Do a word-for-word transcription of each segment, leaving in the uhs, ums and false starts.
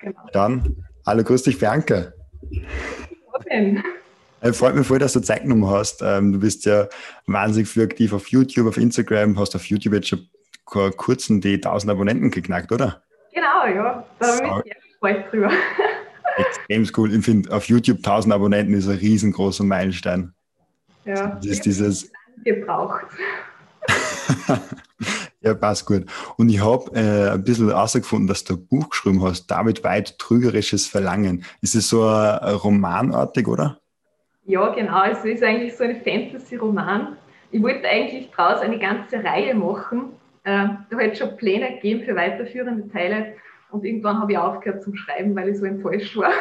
Genau. Dann, hallo, grüß dich, Bianca. Morgen. Freut mich voll, dass du Zeit genommen hast. Du bist ja wahnsinnig viel aktiv auf YouTube, auf Instagram. Hast auf YouTube jetzt schon kurzen die tausend Abonnenten geknackt, oder? Genau, ja. Da bin ich sehr stolz drüber. Extrem cool. Ich finde, auf YouTube tausend Abonnenten ist ein riesengroßer Meilenstein. Ja. Das ist dieses... gebraucht. Ja, passt gut. Und ich habe äh, ein bisschen herausgefunden, dass du ein Buch geschrieben hast, David White, Trügerisches Verlangen. Ist es so ein, ein romanartig, oder? Ja, genau. Es ist eigentlich so ein Fantasy-Roman. Ich wollte eigentlich daraus eine ganze Reihe machen. Äh, da hat es schon Pläne gegeben für weiterführende Teile. Und irgendwann habe ich aufgehört zum Schreiben, weil ich so enttäuscht war.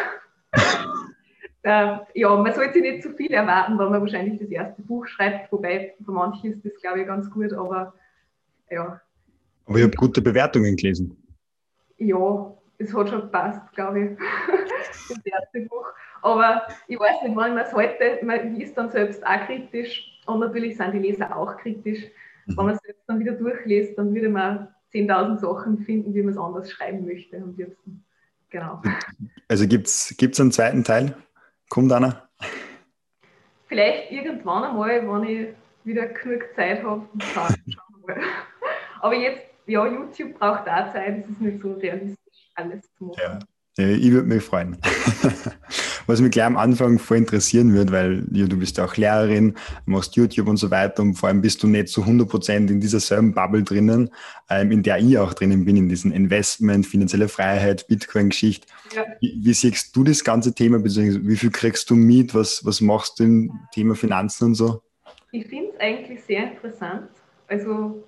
Ja, man sollte nicht zu viel erwarten, weil man wahrscheinlich das erste Buch schreibt, wobei für manche ist das, glaube ich, ganz gut, aber ja. Aber ich habe gute Bewertungen gelesen. Ja, es hat schon gepasst, glaube ich, das erste Buch. Aber ich weiß nicht, wann man es heute, man ist dann selbst auch kritisch und natürlich sind die Leser auch kritisch. Mhm. Wenn man es selbst dann wieder durchliest, dann würde man zehntausend Sachen finden, wie man es anders schreiben möchte am liebsten. Genau. Also gibt es einen zweiten Teil? Kommt einer? Vielleicht irgendwann einmal, wenn ich wieder genug Zeit habe. Aber jetzt, ja, YouTube braucht auch Zeit, es ist nicht so realistisch, alles zu machen. Ja, ich würde mich freuen. Was mich gleich am Anfang voll interessieren würde, weil ja, du bist ja auch Lehrerin, machst YouTube und so weiter und vor allem bist du nicht zu hundert Prozent in dieser selben Bubble drinnen, ähm, in der ich auch drinnen bin, in diesen Investment, finanzielle Freiheit, Bitcoin-Geschichte. Ja. Wie, wie siehst du das ganze Thema, beziehungsweise wie viel kriegst du mit, was, was machst du im Thema Finanzen und so? Ich finde es eigentlich sehr interessant. Also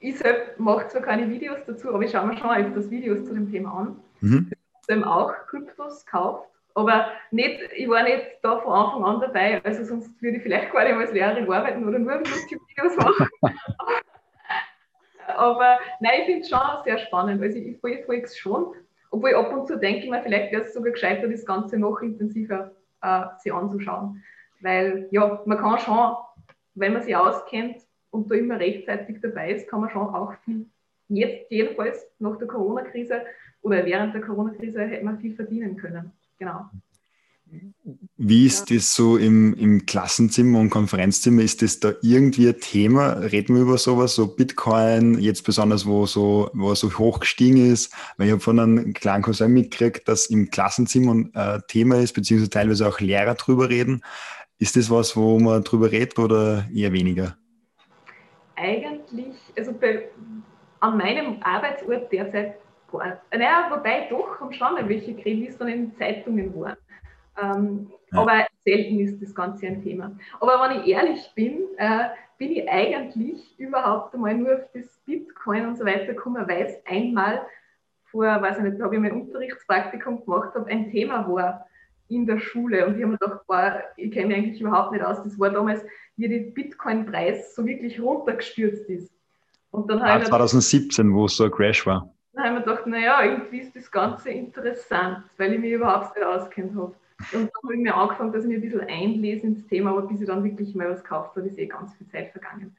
ich selbst mache zwar keine Videos dazu, aber ich schaue mir schon öfters Videos zu dem Thema an. Mhm. Ich habe auch Kryptos gekauft. Aber nicht, ich war nicht da von Anfang an dabei, also sonst würde ich vielleicht gar nicht mehr als Lehrerin arbeiten oder nur YouTube-Videos machen. Aber nein, ich finde es schon sehr spannend, also ich, ich folge es schon, obwohl ab und zu denke ich mir, vielleicht wäre es sogar gescheiter, das Ganze noch intensiver äh, sich anzuschauen. Weil ja, man kann schon, wenn man sich auskennt und da immer rechtzeitig dabei ist, kann man schon auch viel, jetzt jedenfalls nach der Corona-Krise oder während der Corona-Krise hätte man viel verdienen können. Genau. Wie ist ja. das so im, im Klassenzimmer und Konferenzzimmer? Ist das da irgendwie ein Thema? Reden wir über sowas, so Bitcoin, jetzt besonders, wo so, wo so hoch gestiegen ist? Weil ich habe von einem kleinen Cousin mitgekriegt, dass im Klassenzimmer ein äh, Thema ist, beziehungsweise teilweise auch Lehrer drüber reden. Ist das was, wo man drüber redet oder eher weniger? Eigentlich, also bei, an meinem Arbeitsort derzeit, naja, wobei doch haben schon welche gekriegt, wie es dann in Zeitungen waren. Ähm, ja. Aber selten ist das Ganze ein Thema. Aber wenn ich ehrlich bin, äh, bin ich eigentlich überhaupt einmal nur auf das Bitcoin und so weiter gekommen, weil es einmal vor, weiß ich nicht, da habe ich mein Unterrichtspraktikum gemacht, habe, ein Thema war in der Schule. Und ich habe mir gedacht, boah, ich kenne mich eigentlich überhaupt nicht aus. Das war damals, wie der Bitcoin-Preis so wirklich runtergestürzt ist. Und dann ja, zwanzig siebzehn, wo es so ein Crash war. Dann habe ich mir gedacht, naja, irgendwie ist das Ganze interessant, weil ich mich überhaupt nicht auskennt habe. Und dann habe ich mir angefangen, dass ich mich ein bisschen einlese ins Thema, aber bis ich dann wirklich mal was gekauft habe, ist eh ganz viel Zeit vergangen.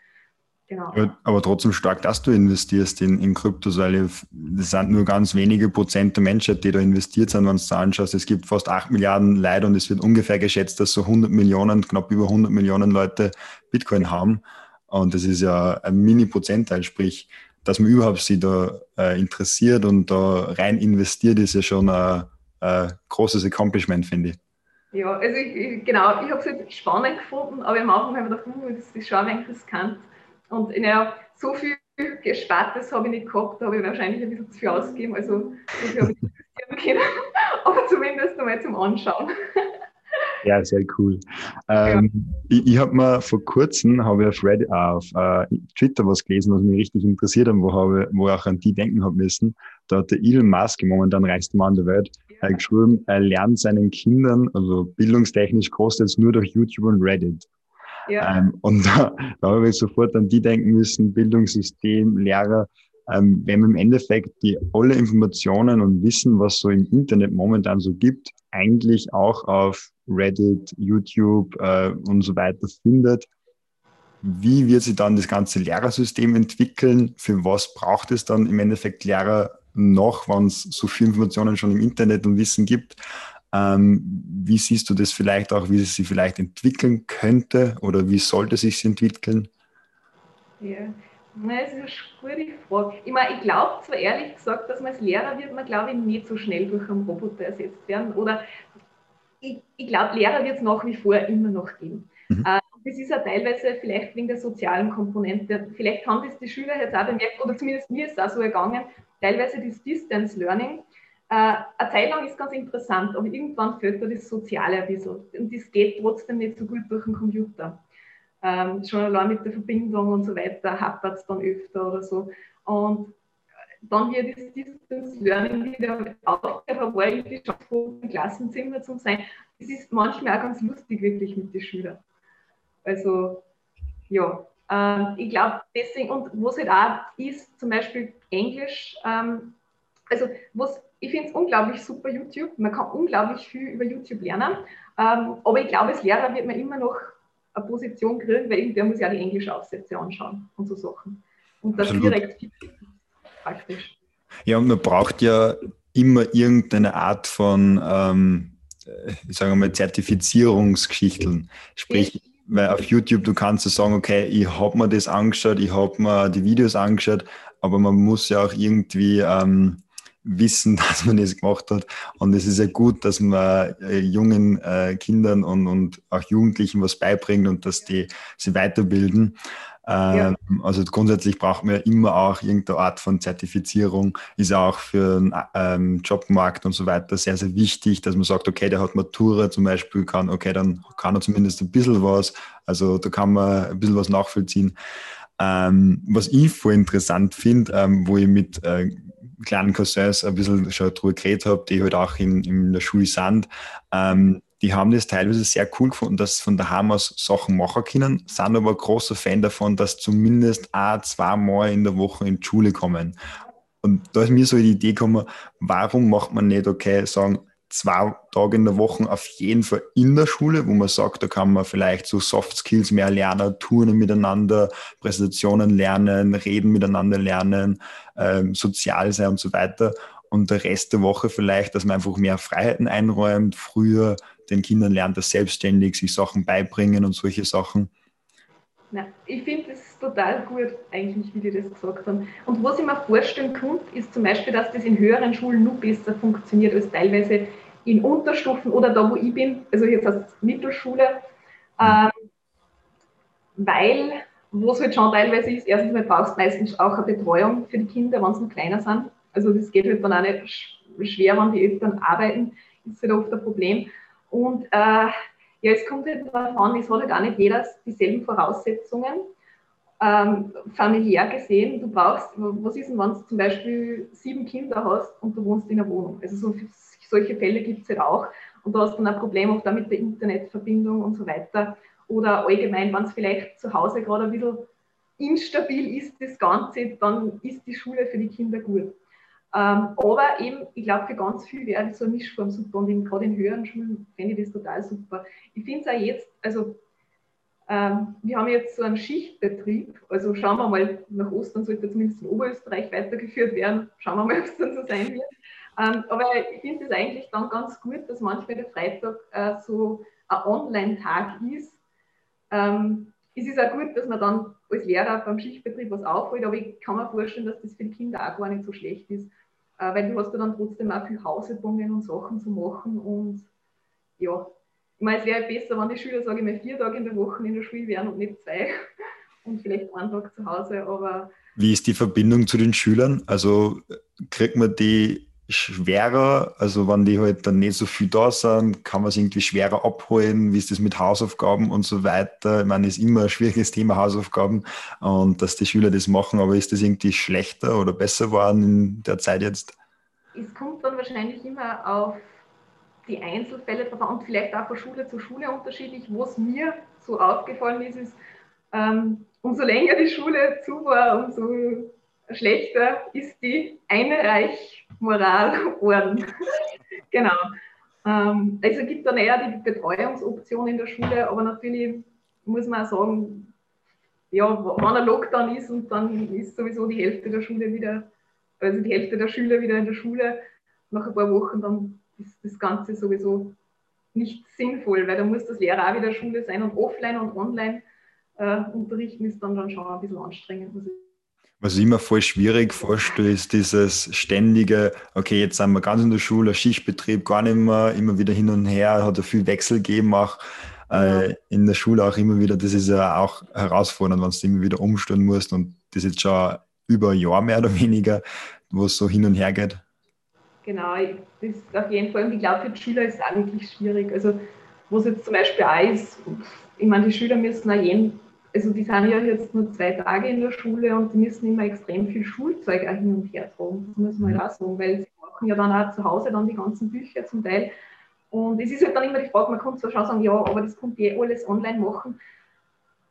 Genau. Aber, aber trotzdem stark, dass du investierst in, in Kryptos, weil ich, das sind nur ganz wenige Prozent der Menschheit, die da investiert sind, wenn du es da anschaust. Es gibt fast acht Milliarden Leute und es wird ungefähr geschätzt, dass so hundert Millionen, knapp über hundert Millionen Leute Bitcoin haben. Und das ist ja ein Mini-Prozentteil, sprich, dass man überhaupt sich da äh, interessiert und da rein investiert, ist ja schon ein, ein großes Accomplishment, finde ich. Ja, also ich, ich, genau, ich habe es halt spannend gefunden, aber am Anfang habe ich gedacht, hm, das ist schon ein wenig riskant. Und naja, so viel Gespartes habe ich nicht gehabt, da habe ich wahrscheinlich ein bisschen zu viel ausgegeben, also so viel habe ich nicht investieren können, aber zumindest nochmal zum Anschauen. Ja, sehr cool. Ähm, ja. Ich, ich habe mir vor kurzem hab ich auf, Reddit, auf äh, Twitter was gelesen, was mich richtig interessiert hat, wo, wo ich auch an die denken habe müssen. Da hat der Elon Musk, momentan reichster Mann der Welt, ja. äh, geschrieben, er lernt seinen Kindern, also bildungstechnisch kostet es nur durch YouTube und Reddit. Ja. Ähm, und da, da habe ich sofort an die denken müssen, Bildungssystem, Lehrer, ähm, wenn man im Endeffekt die alle Informationen und Wissen, was so im Internet momentan so gibt, eigentlich auch auf Reddit, YouTube äh, und so weiter findet. Wie wird sich dann das ganze Lehrersystem entwickeln? Für was braucht es dann im Endeffekt Lehrer, nach, wenn es so viele Informationen schon im Internet und Wissen gibt. Ähm, wie siehst du das vielleicht auch, wie es sich vielleicht entwickeln könnte oder wie sollte es sich entwickeln? Ja, das ist eine schwierige Frage. Ich meine, ich glaube zwar ehrlich gesagt, dass man als Lehrer wird man, glaube ich, nicht so schnell durch einen Roboter ersetzt werden. Oder ich, ich glaube, Lehrer wird es nach wie vor immer noch geben. Mhm. Äh, das ist ja teilweise vielleicht wegen der sozialen Komponente. Vielleicht haben das die Schüler jetzt auch bemerkt, oder zumindest mir ist es auch so ergangen, teilweise das Distance Learning. Äh, eine Zeit lang ist ganz interessant, aber irgendwann fehlt da das Soziale ein bisschen. Und das geht trotzdem nicht so gut durch den Computer. Ähm, schon allein mit der Verbindung und so weiter hapert es dann öfter oder so. Und dann wird das Distance Learning wieder aufgehört, weil die Chance im Klassenzimmer zu sein. Das ist manchmal auch ganz lustig, wirklich mit den Schülern. Also, ja, äh, ich glaube deswegen, und was halt auch ist, zum Beispiel Englisch, ähm, also was, ich finde es unglaublich super, YouTube, man kann unglaublich viel über YouTube lernen, ähm, aber ich glaube, als Lehrer wird man immer noch eine Position kriegen, weil irgendwer muss ja die englische Aufsätze anschauen und so Sachen. Und das Absolut. Direkt praktisch. Ja, und man braucht ja immer irgendeine Art von, ähm, ich sage mal, Zertifizierungsgeschichten, sprich, ich, weil auf YouTube, du kannst ja sagen, okay, ich habe mir das angeschaut, ich habe mir die Videos angeschaut, aber man muss ja auch irgendwie ähm, wissen, dass man das gemacht hat. Und es ist ja gut, dass man äh, jungen äh, Kindern und, und auch Jugendlichen was beibringt und dass die sie weiterbilden. Ähm, ja. Also grundsätzlich braucht man ja immer auch irgendeine Art von Zertifizierung. Ist ja auch für den ähm, Jobmarkt und so weiter sehr, sehr wichtig, dass man sagt, okay, der hat Matura zum Beispiel, kann, okay, dann kann er zumindest ein bisschen was, also da kann man ein bisschen was nachvollziehen. Ähm, was ich voll interessant finde, ähm, wo ich mit äh, kleinen Cousins ein bisschen schon drüber geredet habe, die halt auch in, in der Schule sind, ähm, die haben das teilweise sehr cool gefunden, dass sie von daheim aus Sachen machen können, sind aber ein großer Fan davon, dass zumindest auch zweimal in der Woche in die Schule kommen. Und da ist mir so die Idee gekommen, warum macht man nicht, okay, sagen, zwei Tage in der Woche auf jeden Fall in der Schule, wo man sagt, da kann man vielleicht so Soft Skills mehr lernen, Touren miteinander, Präsentationen lernen, Reden miteinander lernen, ähm, sozial sein und so weiter. Und der Rest der Woche vielleicht, dass man einfach mehr Freiheiten einräumt, früher den Kindern lernt, dass selbstständig sich Sachen beibringen und solche Sachen. Nein, ich finde das total gut, eigentlich, wie die das gesagt haben. Und was ich mir vorstellen könnte, ist zum Beispiel, dass das in höheren Schulen noch besser funktioniert als teilweise in Unterstufen oder da, wo ich bin, also jetzt heißt Mittelschule, ähm, weil, was halt schon teilweise ist, erstens mal brauchst du meistens auch eine Betreuung für die Kinder, wenn sie noch kleiner sind. Also das geht halt dann auch nicht schwer, wenn die Eltern arbeiten, ist halt oft ein Problem. Und äh, ja, es kommt halt darauf an, es hat halt auch nicht jeder dieselben Voraussetzungen, ähm, familiär gesehen. Du brauchst, was ist denn, wenn du zum Beispiel sieben Kinder hast und du wohnst in einer Wohnung? Also so, solche Fälle gibt es halt auch. Und da hast du dann ein Problem auch mit der Internetverbindung und so weiter. Oder allgemein, wenn es vielleicht zu Hause gerade ein bisschen instabil ist, das Ganze, dann ist die Schule für die Kinder gut. Ähm, aber eben, ich glaube, für ganz viel wäre so eine Mischform super und gerade in höheren Schulen fände ich das total super. Ich finde es auch jetzt, also ähm, wir haben jetzt so einen Schichtbetrieb, also schauen wir mal, nach Ostern sollte zumindest in Oberösterreich weitergeführt werden, schauen wir mal, ob es dann so sein wird. Ähm, aber ich finde es eigentlich dann ganz gut, dass manchmal der Freitag äh, so ein Online-Tag ist. Ähm, es ist auch gut, dass man dann als Lehrer beim Schichtbetrieb was aufholt, aber ich kann mir vorstellen, dass das für die Kinder auch gar nicht so schlecht ist, weil du hast ja dann trotzdem auch viel Hausübungen und Sachen zu machen und ja, ich meine, es wäre besser, wenn die Schüler, sage ich mal, vier Tage in der Woche in der Schule wären und nicht zwei und vielleicht einen Tag zu Hause, aber... Wie ist die Verbindung zu den Schülern? Also kriegt man die schwerer, also wenn die halt dann nicht so viel da sind, kann man es irgendwie schwerer abholen, wie ist das mit Hausaufgaben und so weiter, ich meine, es ist immer ein schwieriges Thema, Hausaufgaben und dass die Schüler das machen, aber ist das irgendwie schlechter oder besser geworden in der Zeit jetzt? Es kommt dann wahrscheinlich immer auf die Einzelfälle drauf an und vielleicht auch von Schule zu Schule unterschiedlich, was mir so aufgefallen ist, ist, ähm, umso länger die Schule zu war, umso schlechter ist die Einreich-Moral-Orden. Genau. Ähm, also gibt dann eher die Betreuungsoption in der Schule, aber natürlich muss man auch sagen, ja, wenn ein Lockdown ist und dann ist sowieso die Hälfte der Schule wieder also die Hälfte der Schüler wieder in der Schule, nach ein paar Wochen dann ist das Ganze sowieso nicht sinnvoll, weil da muss das Lehrer auch wieder in der Schule sein und offline und online äh, unterrichten ist dann, dann schon ein bisschen anstrengend. Was ich immer voll schwierig vorstelle, ist dieses ständige, okay, jetzt sind wir ganz in der Schule, Schichtbetrieb gar nicht mehr, immer wieder hin und her, hat ja viel Wechsel gegeben auch. Ja. In der Schule auch immer wieder, das ist ja auch herausfordernd, wenn du immer wieder umstellen musst und das jetzt schon über ein Jahr mehr oder weniger, wo es so hin und her geht. Genau, das ist auf jeden Fall, und ich glaube für die Schüler ist es auch wirklich schwierig, also wo es jetzt zum Beispiel auch ist, ich meine die Schüler müssen auch jeden, also die sind ja jetzt nur zwei Tage in der Schule und die müssen immer extrem viel Schulzeug auch hin und her tragen, das muss man ja auch sagen, weil sie machen ja dann auch zu Hause dann die ganzen Bücher zum Teil. Und es ist halt dann immer die Frage, man kann zwar schon sagen, ja, aber das kommt eh alles online machen.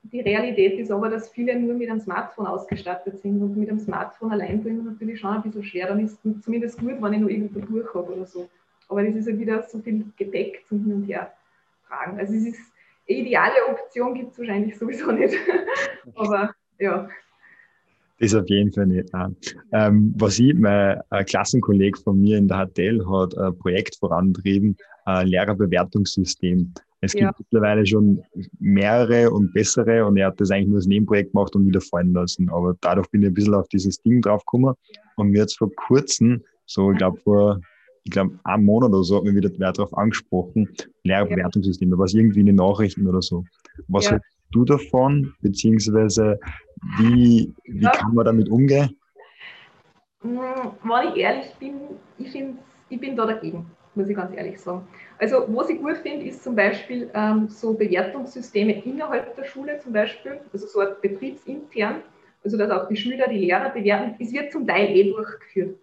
Die Realität ist aber, dass viele nur mit einem Smartphone ausgestattet sind und mit einem Smartphone allein bringen natürlich schon ein bisschen schwer. Dann ist es zumindest gut, wenn ich noch irgendwo durch habe oder so. Aber das ist ja halt wieder so viel Gepäck zum Hin- und Hertragen. Also es ist eine ideale Option, gibt es wahrscheinlich sowieso nicht. Aber ja. Das auf jeden Fall nicht. Ähm, was ich, mein Klassenkollege von mir in der H T L hat ein Projekt vorantrieben, ein Lehrerbewertungssystem. Es gibt ja mittlerweile schon mehrere und bessere und er hat das eigentlich nur als Nebenprojekt gemacht und wieder fallen lassen. Aber dadurch bin ich ein bisschen auf dieses Ding draufgekommen und mir jetzt vor kurzem, so ich glaube vor ich glaube einem Monat oder so, hat mir wieder wer darauf angesprochen, Lehrerbewertungssystem, da war es irgendwie in den Nachrichten oder so. Was ja. Du davon, beziehungsweise wie, wie ja. kann man damit umgehen? Wenn ich ehrlich bin, ich, find, ich bin da dagegen, muss ich ganz ehrlich sagen. Also was ich gut finde, ist zum Beispiel ähm, so Bewertungssysteme innerhalb der Schule zum Beispiel, also so betriebsintern, also dass auch die Schüler, die Lehrer bewerten, es wird zum Teil eh durchgeführt.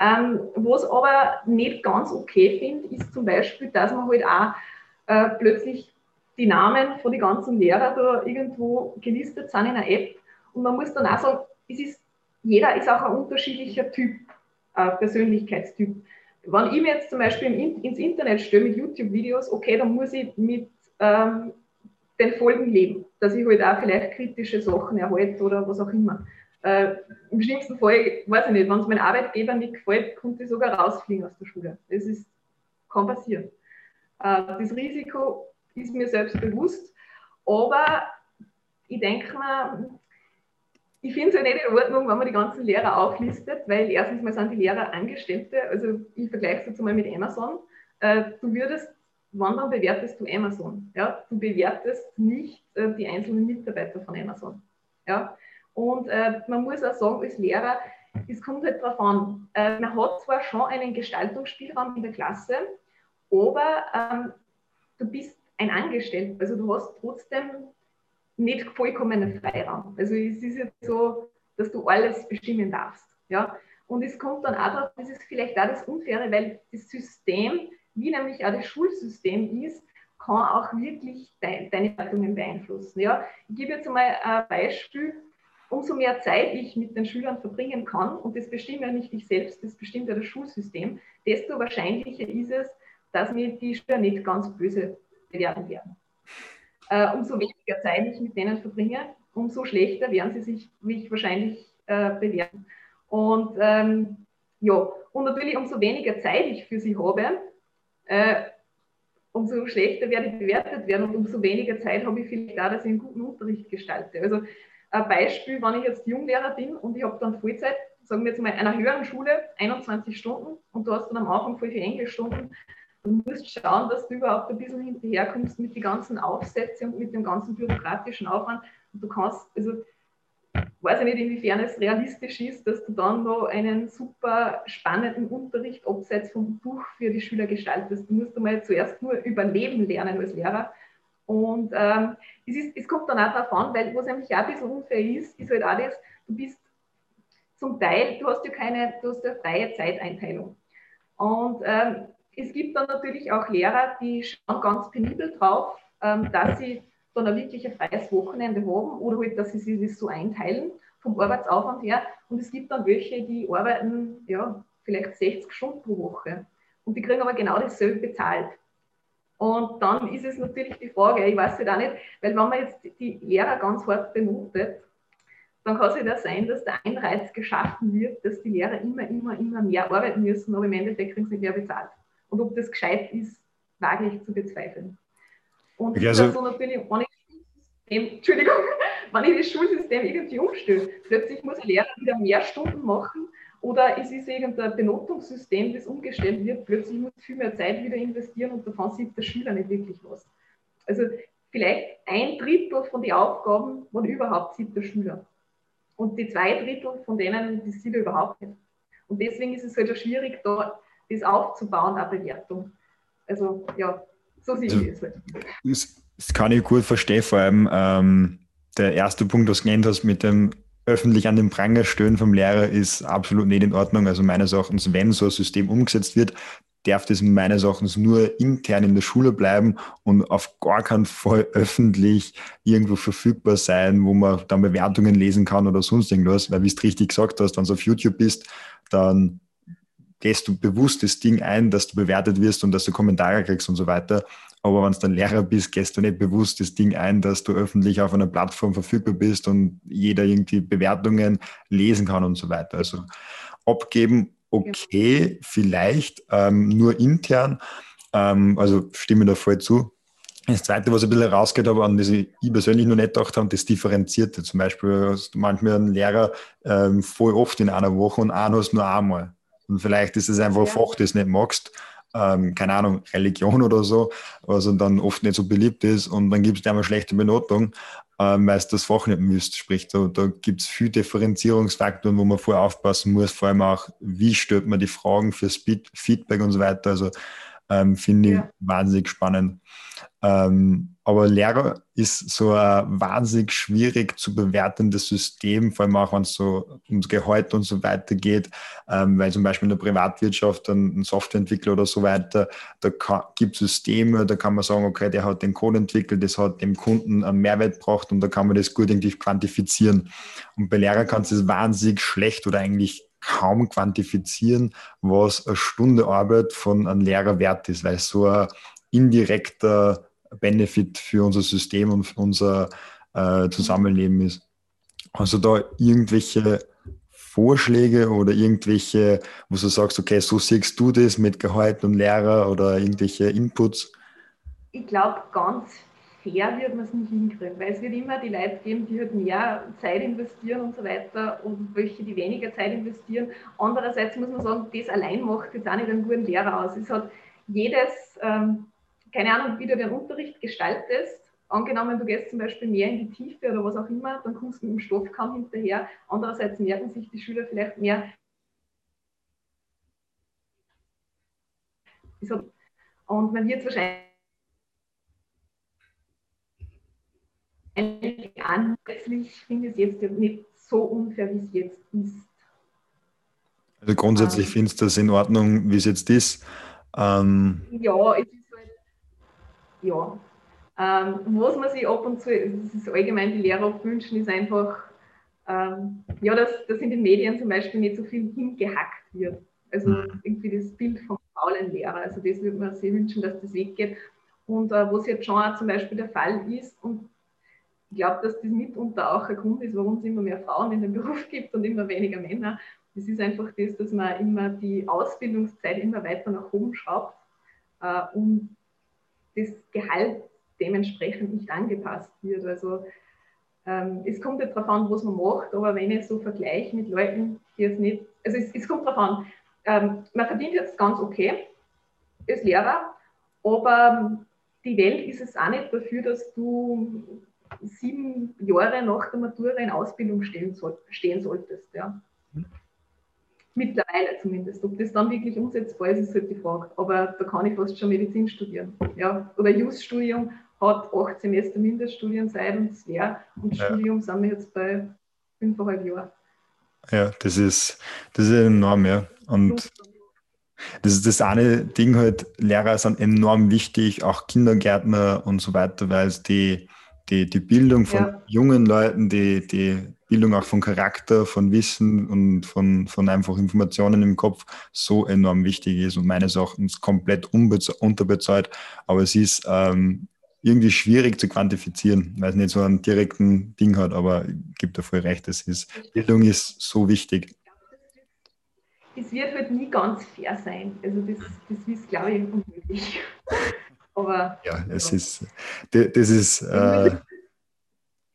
Ähm, was aber nicht ganz okay finde, ist zum Beispiel, dass man halt auch äh, plötzlich die Namen von den ganzen Lehrern da irgendwo gelistet sind in einer App und man muss dann auch sagen, es ist, jeder ist auch ein unterschiedlicher Typ, äh, Persönlichkeitstyp. Wenn ich mir jetzt zum Beispiel im, ins Internet stelle mit YouTube-Videos, okay, dann muss ich mit ähm, den Folgen leben, dass ich halt auch vielleicht kritische Sachen erhalte oder was auch immer. Äh, im schlimmsten Fall, weiß ich nicht, wenn es meinem Arbeitgeber nicht gefällt, könnte ich sogar rausfliegen aus der Schule. Das ist, kann passieren. Äh, das Risiko ist mir selbst bewusst, aber ich denke mir, ich finde es ja nicht in Ordnung, wenn man die ganzen Lehrer auflistet, weil erstens mal sind die Lehrer Angestellte, also ich vergleiche es jetzt mal mit Amazon, du würdest, wann dann bewertest du Amazon? Ja? Du bewertest nicht die einzelnen Mitarbeiter von Amazon. Ja? Und man muss auch sagen, als Lehrer, es kommt halt darauf an, man hat zwar schon einen Gestaltungsspielraum in der Klasse, aber ähm, du bist ein Angestellter, also du hast trotzdem nicht vollkommenen Freiraum. Also es ist jetzt so, dass du alles bestimmen darfst. Ja? Und es kommt dann auch drauf, das ist vielleicht auch das Unfaire, weil das System, wie nämlich auch das Schulsystem ist, kann auch wirklich de- deine Haltungen beeinflussen. Ja? Ich gebe jetzt mal ein Beispiel. Umso mehr Zeit ich mit den Schülern verbringen kann, und das bestimme ja nicht ich selbst, das bestimmt ja das Schulsystem, desto wahrscheinlicher ist es, dass mir die Schüler nicht ganz böse bewerten werden. Äh, umso weniger Zeit ich mit denen verbringe, umso schlechter werden sie sich mich wahrscheinlich äh, bewerten. Und ähm, ja, und natürlich umso weniger Zeit ich für sie habe, äh, umso schlechter werde ich bewertet werden und umso weniger Zeit habe ich vielleicht da, dass ich einen guten Unterricht gestalte. Also ein Beispiel, wenn ich jetzt Junglehrer bin und ich habe dann Vollzeit, sagen wir jetzt mal, einer höheren Schule, einundzwanzig Stunden, und du hast dann am Anfang voll viele Englischstunden. Du musst schauen, dass du überhaupt ein bisschen hinterherkommst mit den ganzen Aufsätzen und mit dem ganzen bürokratischen Aufwand. Und du kannst, also weiß ich nicht, inwiefern es realistisch ist, dass du dann noch einen super spannenden Unterricht abseits vom Buch für die Schüler gestaltest. Du musst einmal zuerst nur überleben lernen als Lehrer. Und ähm, es, ist, es kommt dann auch darauf an, weil was nämlich auch ein bisschen unfair ist, ist halt auch das, du bist zum Teil, du hast ja keine, du hast ja freie Zeiteinteilung. Und ähm, es gibt dann natürlich auch Lehrer, die schauen ganz penibel drauf, ähm, dass sie dann auch wirklich ein freies Wochenende haben oder halt, dass sie sich das so einteilen vom Arbeitsaufwand her. Und es gibt dann welche, die arbeiten ja, vielleicht sechzig Stunden pro Woche und die kriegen aber genau dasselbe bezahlt. Und dann ist es natürlich die Frage, ich weiß es halt auch nicht, weil wenn man jetzt die Lehrer ganz hart benotet, dann kann es ja sein, dass der Anreiz geschaffen wird, dass die Lehrer immer, immer, immer mehr arbeiten müssen, aber im Endeffekt kriegen sie nicht mehr bezahlt. Und ob das gescheit ist, wage ich zu bezweifeln. Und okay, also, das so natürlich, wenn ich das Schulsystem, Entschuldigung, wenn ich das Schulsystem irgendwie umstelle, plötzlich muss ein Lehrer wieder mehr Stunden machen oder es ist irgendein Benotungssystem, das umgestellt wird, plötzlich muss viel mehr Zeit wieder investieren und davon sieht der Schüler nicht wirklich was. Also vielleicht ein Drittel von den Aufgaben, wann überhaupt sieht der Schüler. Und die zwei Drittel von denen, die sieht er überhaupt nicht. Und deswegen ist es halt auch schwierig, da das aufzubauen, eine Bewertung. Also ja, so sehe also, ich es halt. Das kann ich gut verstehen, vor allem ähm, der erste Punkt, was du genannt hast, mit dem öffentlich an den Pranger stellen vom Lehrer, ist absolut nicht in Ordnung. Also meines Erachtens, wenn so ein System umgesetzt wird, darf das meines Erachtens nur intern in der Schule bleiben und auf gar keinen Fall öffentlich irgendwo verfügbar sein, wo man dann Bewertungen lesen kann oder sonst irgendwas. Weil, wie du richtig gesagt hast, wenn du auf YouTube bist, dann gehst du bewusst das Ding ein, dass du bewertet wirst und dass du Kommentare kriegst und so weiter. Aber wenn du dann Lehrer bist, gehst du nicht bewusst das Ding ein, dass du öffentlich auf einer Plattform verfügbar bist und jeder irgendwie Bewertungen lesen kann und so weiter. Also abgeben, okay, vielleicht, ähm, nur intern, ähm, also stimme da voll zu. Das Zweite, was ein bisschen rausgeht, aber an das ich persönlich noch nicht gedacht habe, das Differenzierte. Zum Beispiel hast du manchmal einen Lehrer ähm, voll oft in einer Woche und einen hast du nur einmal. Und vielleicht ist es einfach ein Fach, das du nicht magst, ähm, keine Ahnung, Religion oder so, was dann oft nicht so beliebt ist und dann gibt es da mal schlechte Benotung, ähm, weil es das Fach nicht müsst. Sprich, da, da gibt es viele Differenzierungsfaktoren, wo man vorher aufpassen muss, vor allem auch, wie stellt man die Fragen für Feedback und so weiter. Also ähm, finde ich ja. wahnsinnig spannend. Ähm, aber Lehrer ist so ein wahnsinnig schwierig zu bewertendes System, vor allem auch, wenn es so ums Gehalt und so weiter geht, ähm, weil zum Beispiel in der Privatwirtschaft ein Softwareentwickler oder so weiter, da gibt es Systeme, da kann man sagen, okay, der hat den Code entwickelt, das hat dem Kunden einen Mehrwert gebracht und da kann man das gut irgendwie quantifizieren. Und bei Lehrern kannst du das wahnsinnig schlecht oder eigentlich kaum quantifizieren, was eine Stunde Arbeit von einem Lehrer wert ist, weil so ein indirekter Benefit für unser System und für unser äh, Zusammenleben ist. Also da irgendwelche Vorschläge oder irgendwelche, wo du sagst, okay, so siehst du das mit Gehalt und Lehrer oder irgendwelche Inputs? Ich glaube, ganz fair wird man es nicht hinkriegen, weil es wird immer die Leute geben, die halt mehr Zeit investieren und so weiter und welche, die weniger Zeit investieren. Andererseits muss man sagen, das allein macht jetzt auch nicht einen guten Lehrer aus. Es hat jedes... Ähm, Keine Ahnung, wie du den Unterricht gestaltest. Angenommen, du gehst zum Beispiel mehr in die Tiefe oder was auch immer, dann kommst du mit dem Stoff kaum hinterher. Andererseits merken sich die Schüler vielleicht mehr. Und man wird es wahrscheinlich anlässlich, finde ich es jetzt nicht so unfair, wie es jetzt ist. Also grundsätzlich ähm, findest du das in Ordnung, wie es jetzt ist? Ähm, ja, es ist Ja, ähm, was man sich ab und zu, das ist allgemein, die Lehrer oft wünschen, ist einfach, ähm, ja, dass, dass in den Medien zum Beispiel nicht so viel hingehackt wird. Also irgendwie das Bild vom faulen Lehrer, also das würde man sich wünschen, dass das weggeht. Und äh, was jetzt schon auch zum Beispiel der Fall ist, und ich glaube, dass das mitunter auch ein Grund ist, warum es immer mehr Frauen in den Beruf gibt und immer weniger Männer, das ist einfach das, dass man immer die Ausbildungszeit immer weiter nach oben schraubt äh, und das Gehalt dementsprechend nicht angepasst wird. Also ähm, es kommt jetzt darauf an, was man macht, aber wenn ich so vergleiche mit Leuten, die jetzt nicht, also es, es kommt darauf an, ähm, man verdient jetzt ganz okay als Lehrer, aber die Welt ist es auch nicht dafür, dass du sieben Jahre nach der Matura in Ausbildung stehen, soll, stehen solltest. Ja. Mhm. Mittlerweile zumindest. Ob das dann wirklich umsetzbar ist, ist halt die Frage. Aber da kann ich fast schon Medizin studieren. Ja. Oder Jus-Studium hat acht Semester Mindeststudienzeit und das wäre. Und ja. Studium sind wir jetzt bei fünfeinhalb Jahren. Ja, das ist, das ist enorm, ja. Und das ist das eine Ding halt, Lehrer sind enorm wichtig, auch Kindergärtner und so weiter, weil es die, die, die Bildung von ja. jungen Leuten, die, die Bildung auch von Charakter, von Wissen und von, von einfach Informationen im Kopf so enorm wichtig ist und meines Erachtens komplett unbezahlt, unterbezahlt. Aber es ist ähm, irgendwie schwierig zu quantifizieren, weil es nicht so einen direkten Ding hat, aber ich gebe da voll recht, das ist, Bildung ist so wichtig. Es wird halt nie ganz fair sein, also das, das ist, glaube ich, unmöglich. Aber, ja, es ja. ist, das ist... Äh,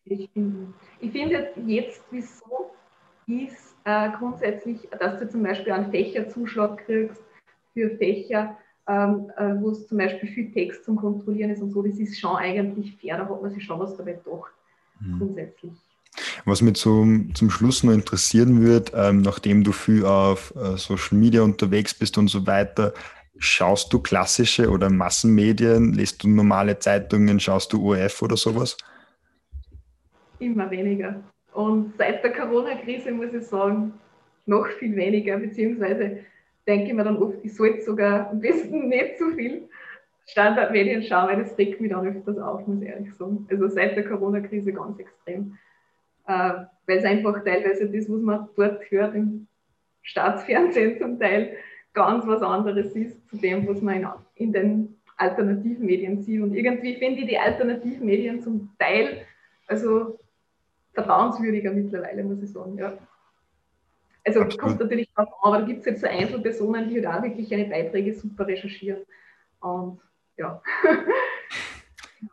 ich finde, ich finde jetzt, wieso ist äh, grundsätzlich, dass du zum Beispiel einen Fächerzuschlag kriegst für Fächer, ähm, äh, wo es zum Beispiel viel Text zum Kontrollieren ist und so, das ist schon eigentlich fair, da hat man sich schon was dabei gedacht, mhm. grundsätzlich. Was mich zum, zum Schluss noch interessieren wird, ähm, nachdem du viel auf äh, Social Media unterwegs bist und so weiter, schaust du klassische oder Massenmedien, lest du normale Zeitungen, schaust du O R F oder sowas? Immer weniger. Und seit der Corona-Krise muss ich sagen, noch viel weniger, beziehungsweise denke ich mir dann oft, ich sollte sogar am besten nicht zu viel Standardmedien schauen, weil das regt mich dann öfters auf, muss ich ehrlich sagen. Also seit der Corona-Krise ganz extrem. Weil es einfach teilweise das, was man dort hört, im Staatsfernsehen zum Teil, ganz was anderes ist zu dem, was man in den Alternativmedien sieht. Und irgendwie finde ich die Alternativmedien zum Teil, also vertrauenswürdiger mittlerweile, muss ich sagen. Ja. Also Absolut. Kommt natürlich drauf an, aber da gibt es jetzt so Einzelpersonen, die halt auch wirklich ihre Beiträge super recherchieren. Und ja.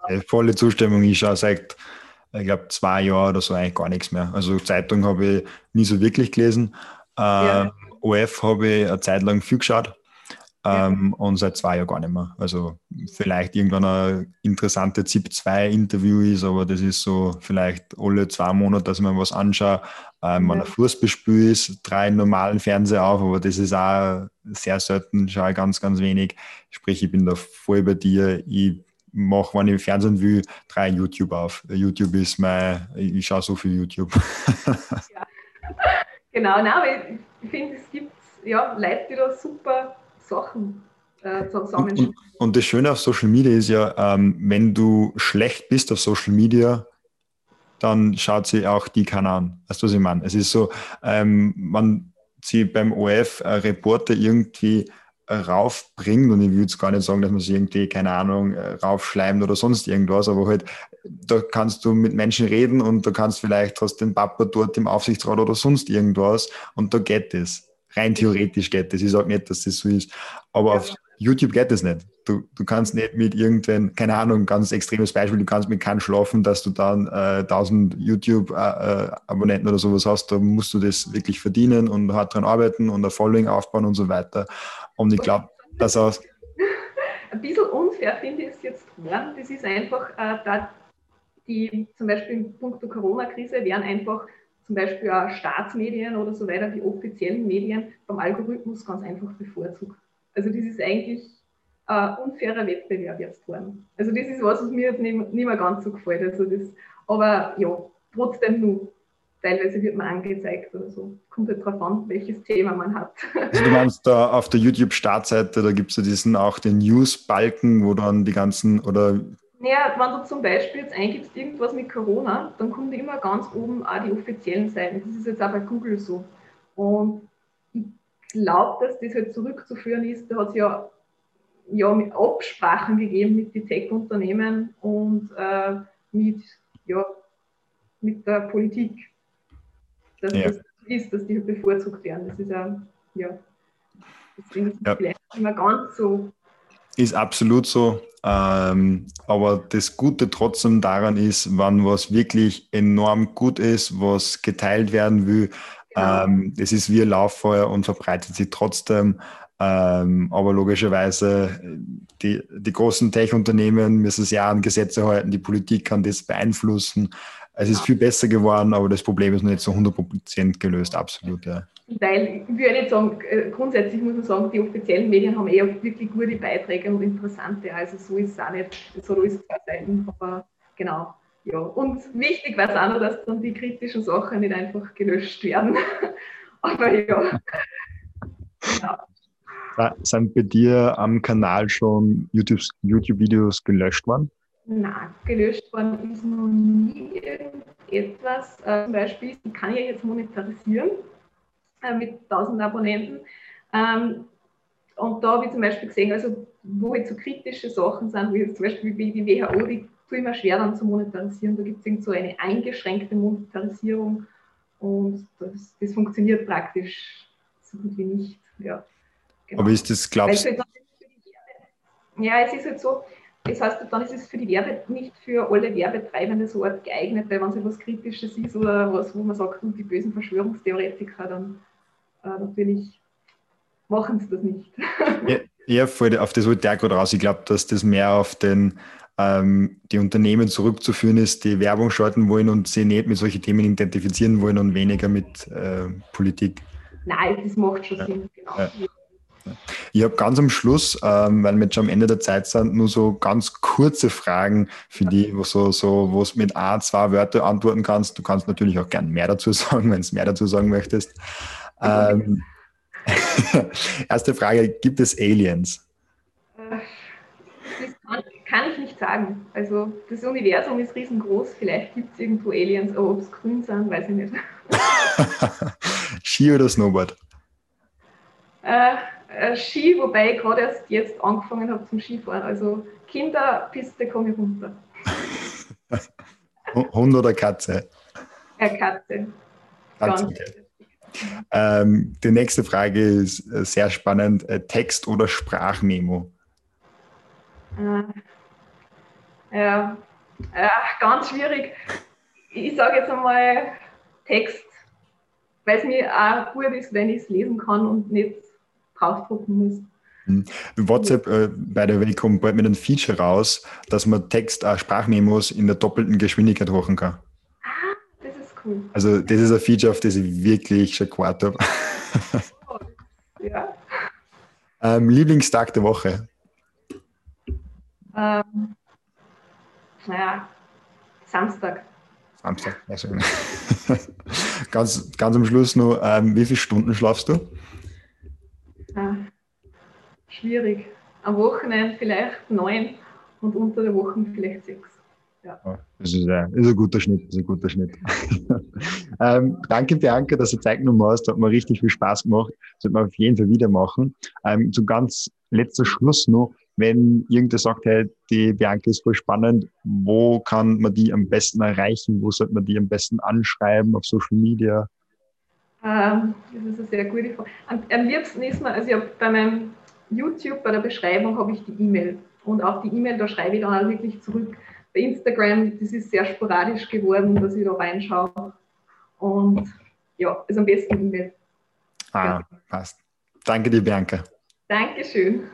ja. Volle Zustimmung, ich schaue seit, ich glaube, zwei Jahren oder so eigentlich gar nichts mehr. Also Zeitung habe ich nie so wirklich gelesen. Ähm, ja. O R F habe ich eine Zeit lang viel geschaut ähm, ja. und seit zwei Jahren gar nicht mehr. Also vielleicht irgendwann ein interessantes ZIP zwei Interview ist, aber das ist so vielleicht alle zwei Monate, dass ich mir was anschaue. Ähm, wenn ja. ein Fußballspiel ist, drei normalen Fernseher auf, aber das ist auch sehr selten, schaue ich ganz, ganz wenig. Sprich, ich bin da voll bei dir. Ich mache, wenn ich Fernsehen will, drei YouTube auf. YouTube ist mein, ich schaue so viel YouTube. Ja. Genau, nein, aber ich finde, es gibt ja, Leute, die da super Sachen äh, zusammen. Und, und das Schöne auf Social Media ist ja, ähm, wenn du schlecht bist auf Social Media, dann schaut sie auch die Kanäle an. Weißt du, was ich meine? Es ist so, ähm, wenn sie beim O R F äh, Reporter irgendwie äh, raufbringt, und ich will jetzt gar nicht sagen, dass man sie irgendwie, keine Ahnung, äh, raufschleimt oder sonst irgendwas, aber halt, da kannst du mit Menschen reden und da kannst vielleicht, hast den Papa dort im Aufsichtsrat oder sonst irgendwas und da geht es. Rein theoretisch geht es. Ich sage nicht, dass das so ist. Aber ja. auf YouTube geht es nicht. Du, du kannst nicht mit irgendeinem, keine Ahnung, ganz extremes Beispiel, du kannst mit keinem schlafen, dass du dann äh, tausend YouTube-Abonnenten äh, oder sowas hast. Da musst du das wirklich verdienen und hart dran arbeiten und ein Following aufbauen und so weiter. Und ich glaube, dass auch... Ein bisschen unfair finde ich es jetzt. Ja, das ist einfach äh, da die zum Beispiel im Punkt der Corona-Krise wären einfach zum Beispiel auch Staatsmedien oder so weiter, die offiziellen Medien vom Algorithmus ganz einfach bevorzugt. Also das ist eigentlich ein unfairer Wettbewerb jetzt worden. Also das ist was, was mir jetzt nicht mehr ganz so gefällt. Also das, aber ja, trotzdem nur. Teilweise wird man angezeigt oder so. Kommt halt drauf an, welches Thema man hat. Also du meinst, da auf der YouTube-Startseite, da gibt es ja diesen auch den News-Balken, wo dann die ganzen oder... Naja, wenn du zum Beispiel jetzt eingibst, irgendwas mit Corona, dann kommt immer ganz oben auch die offiziellen Seiten. Das ist jetzt auch bei Google so. Und ich glaube, dass das halt zurückzuführen ist. Da hat es ja, ja mit Absprachen gegeben mit den Tech-Unternehmen und äh, mit, ja, mit der Politik. Dass ja. das ist, dass die halt bevorzugt werden. Das ist auch, ja, deswegen ist es ja. vielleicht nicht mehr ganz so. Ist absolut so, ähm, aber das Gute trotzdem daran ist, wann was wirklich enorm gut ist, was geteilt werden will, genau. ähm, das ist wie ein Lauffeuer und verbreitet sich trotzdem, ähm, aber logischerweise die, die großen Tech-Unternehmen müssen sich ja an Gesetze halten, die Politik kann das beeinflussen, es ist ja. viel besser geworden, aber das Problem ist noch nicht so hundert Prozent gelöst, absolut, ja. Weil, ich würde jetzt sagen, grundsätzlich muss man sagen, die offiziellen Medien haben eh wirklich gute Beiträge und interessante, also so ist es auch nicht, so ist es zwei Seiten, aber genau, ja. Und wichtig war es auch noch, dass dann die kritischen Sachen nicht einfach gelöscht werden, aber ja. Genau. Sind bei dir am Kanal schon YouTube, YouTube-Videos gelöscht worden? Nein, gelöscht worden ist noch nie irgendetwas, zum Beispiel, ich kann ja jetzt monetarisieren, mit tausend Abonnenten. Und da habe ich zum Beispiel gesehen, also wo jetzt so kritische Sachen sind, wie jetzt zum Beispiel die W H O, die tue ich mir schwer dann zu monetarisieren. Da gibt es so eine eingeschränkte Monetarisierung und das, das funktioniert praktisch so gut wie nicht. Ja, genau. Aber ist das, glaubst du? Ja, es ist halt so, das heißt, dann ist es für die Werbe, nicht für alle Werbetreibende so Art geeignet, weil wenn es etwas Kritisches ist oder was, wo man sagt, die bösen Verschwörungstheoretiker, dann äh, natürlich machen sie das nicht. Ja, ja voll, auf das wollte ich auch gerade raus. Ich glaube, dass das mehr auf den, ähm, die Unternehmen zurückzuführen ist, die Werbung schalten wollen und sie nicht mit solchen Themen identifizieren wollen und weniger mit äh, Politik. Nein, das macht schon ja. Sinn, genau. Ja. Ich habe ganz am Schluss, ähm, weil wir jetzt schon am Ende der Zeit sind, nur so ganz kurze Fragen für die, wo so, so, wo du mit ein, zwei Wörter antworten kannst. Du kannst natürlich auch gern mehr dazu sagen, wenn du mehr dazu sagen möchtest. Ähm, erste Frage, gibt es Aliens? Das kann, kann ich nicht sagen. Also das Universum ist riesengroß, vielleicht gibt es irgendwo Aliens, aber ob es grün sind, weiß ich nicht. Ski oder Snowboard? Äh, äh, Ski, wobei ich gerade erst jetzt angefangen habe zum Skifahren. Also Kinderpiste komme ich runter. Hund oder Katze? Äh, Katze. Katze. Okay. Ähm, die nächste Frage ist äh, sehr spannend. Äh, Text oder Sprachmemo? Äh, äh, äh, ganz schwierig. Ich sage jetzt einmal Text, weil es mir auch gut ist, wenn ich es lesen kann und nicht draufdrucken muss. WhatsApp, äh, by the way, kommt bald mit einem Feature raus, dass man Text, äh, Sprachmemos in der doppelten Geschwindigkeit hochen kann. Ah, das ist cool. Also das ist ein Feature, auf das ich wirklich schon gewartet habe. Oh, ja. ähm, Lieblingstag der Woche? Ähm, naja, Samstag. Samstag, sehr schön. ganz, ganz am Schluss noch, ähm, wie viele Stunden schlafst du? Ah, schwierig. Am Wochenende vielleicht neun und unter der Woche vielleicht sechs. Ja. Oh, das ist ein, ist ein guter Schnitt. Ist ein guter Schnitt. ähm, danke, Bianca, dass du Zeit genommen hast. Hat mir richtig viel Spaß gemacht. Sollte man auf jeden Fall wieder machen. Ähm, zum ganz letzter Schluss noch, wenn irgendwer sagt, hey, die Bianca ist voll spannend, wo kann man die am besten erreichen? Wo sollte man die am besten anschreiben auf Social Media? Ähm, das ist eine sehr gute Frage. Am, am liebsten ist man, also ich habe bei meinem YouTube, bei der Beschreibung habe ich die E-Mail. Und auch die E-Mail, da schreibe ich dann auch wirklich zurück. Bei Instagram, das ist sehr sporadisch geworden, dass ich da reinschaue. Und ja, ist am besten E-Mail. Ah, ja. Passt. Danke dir, Bianca. Dankeschön.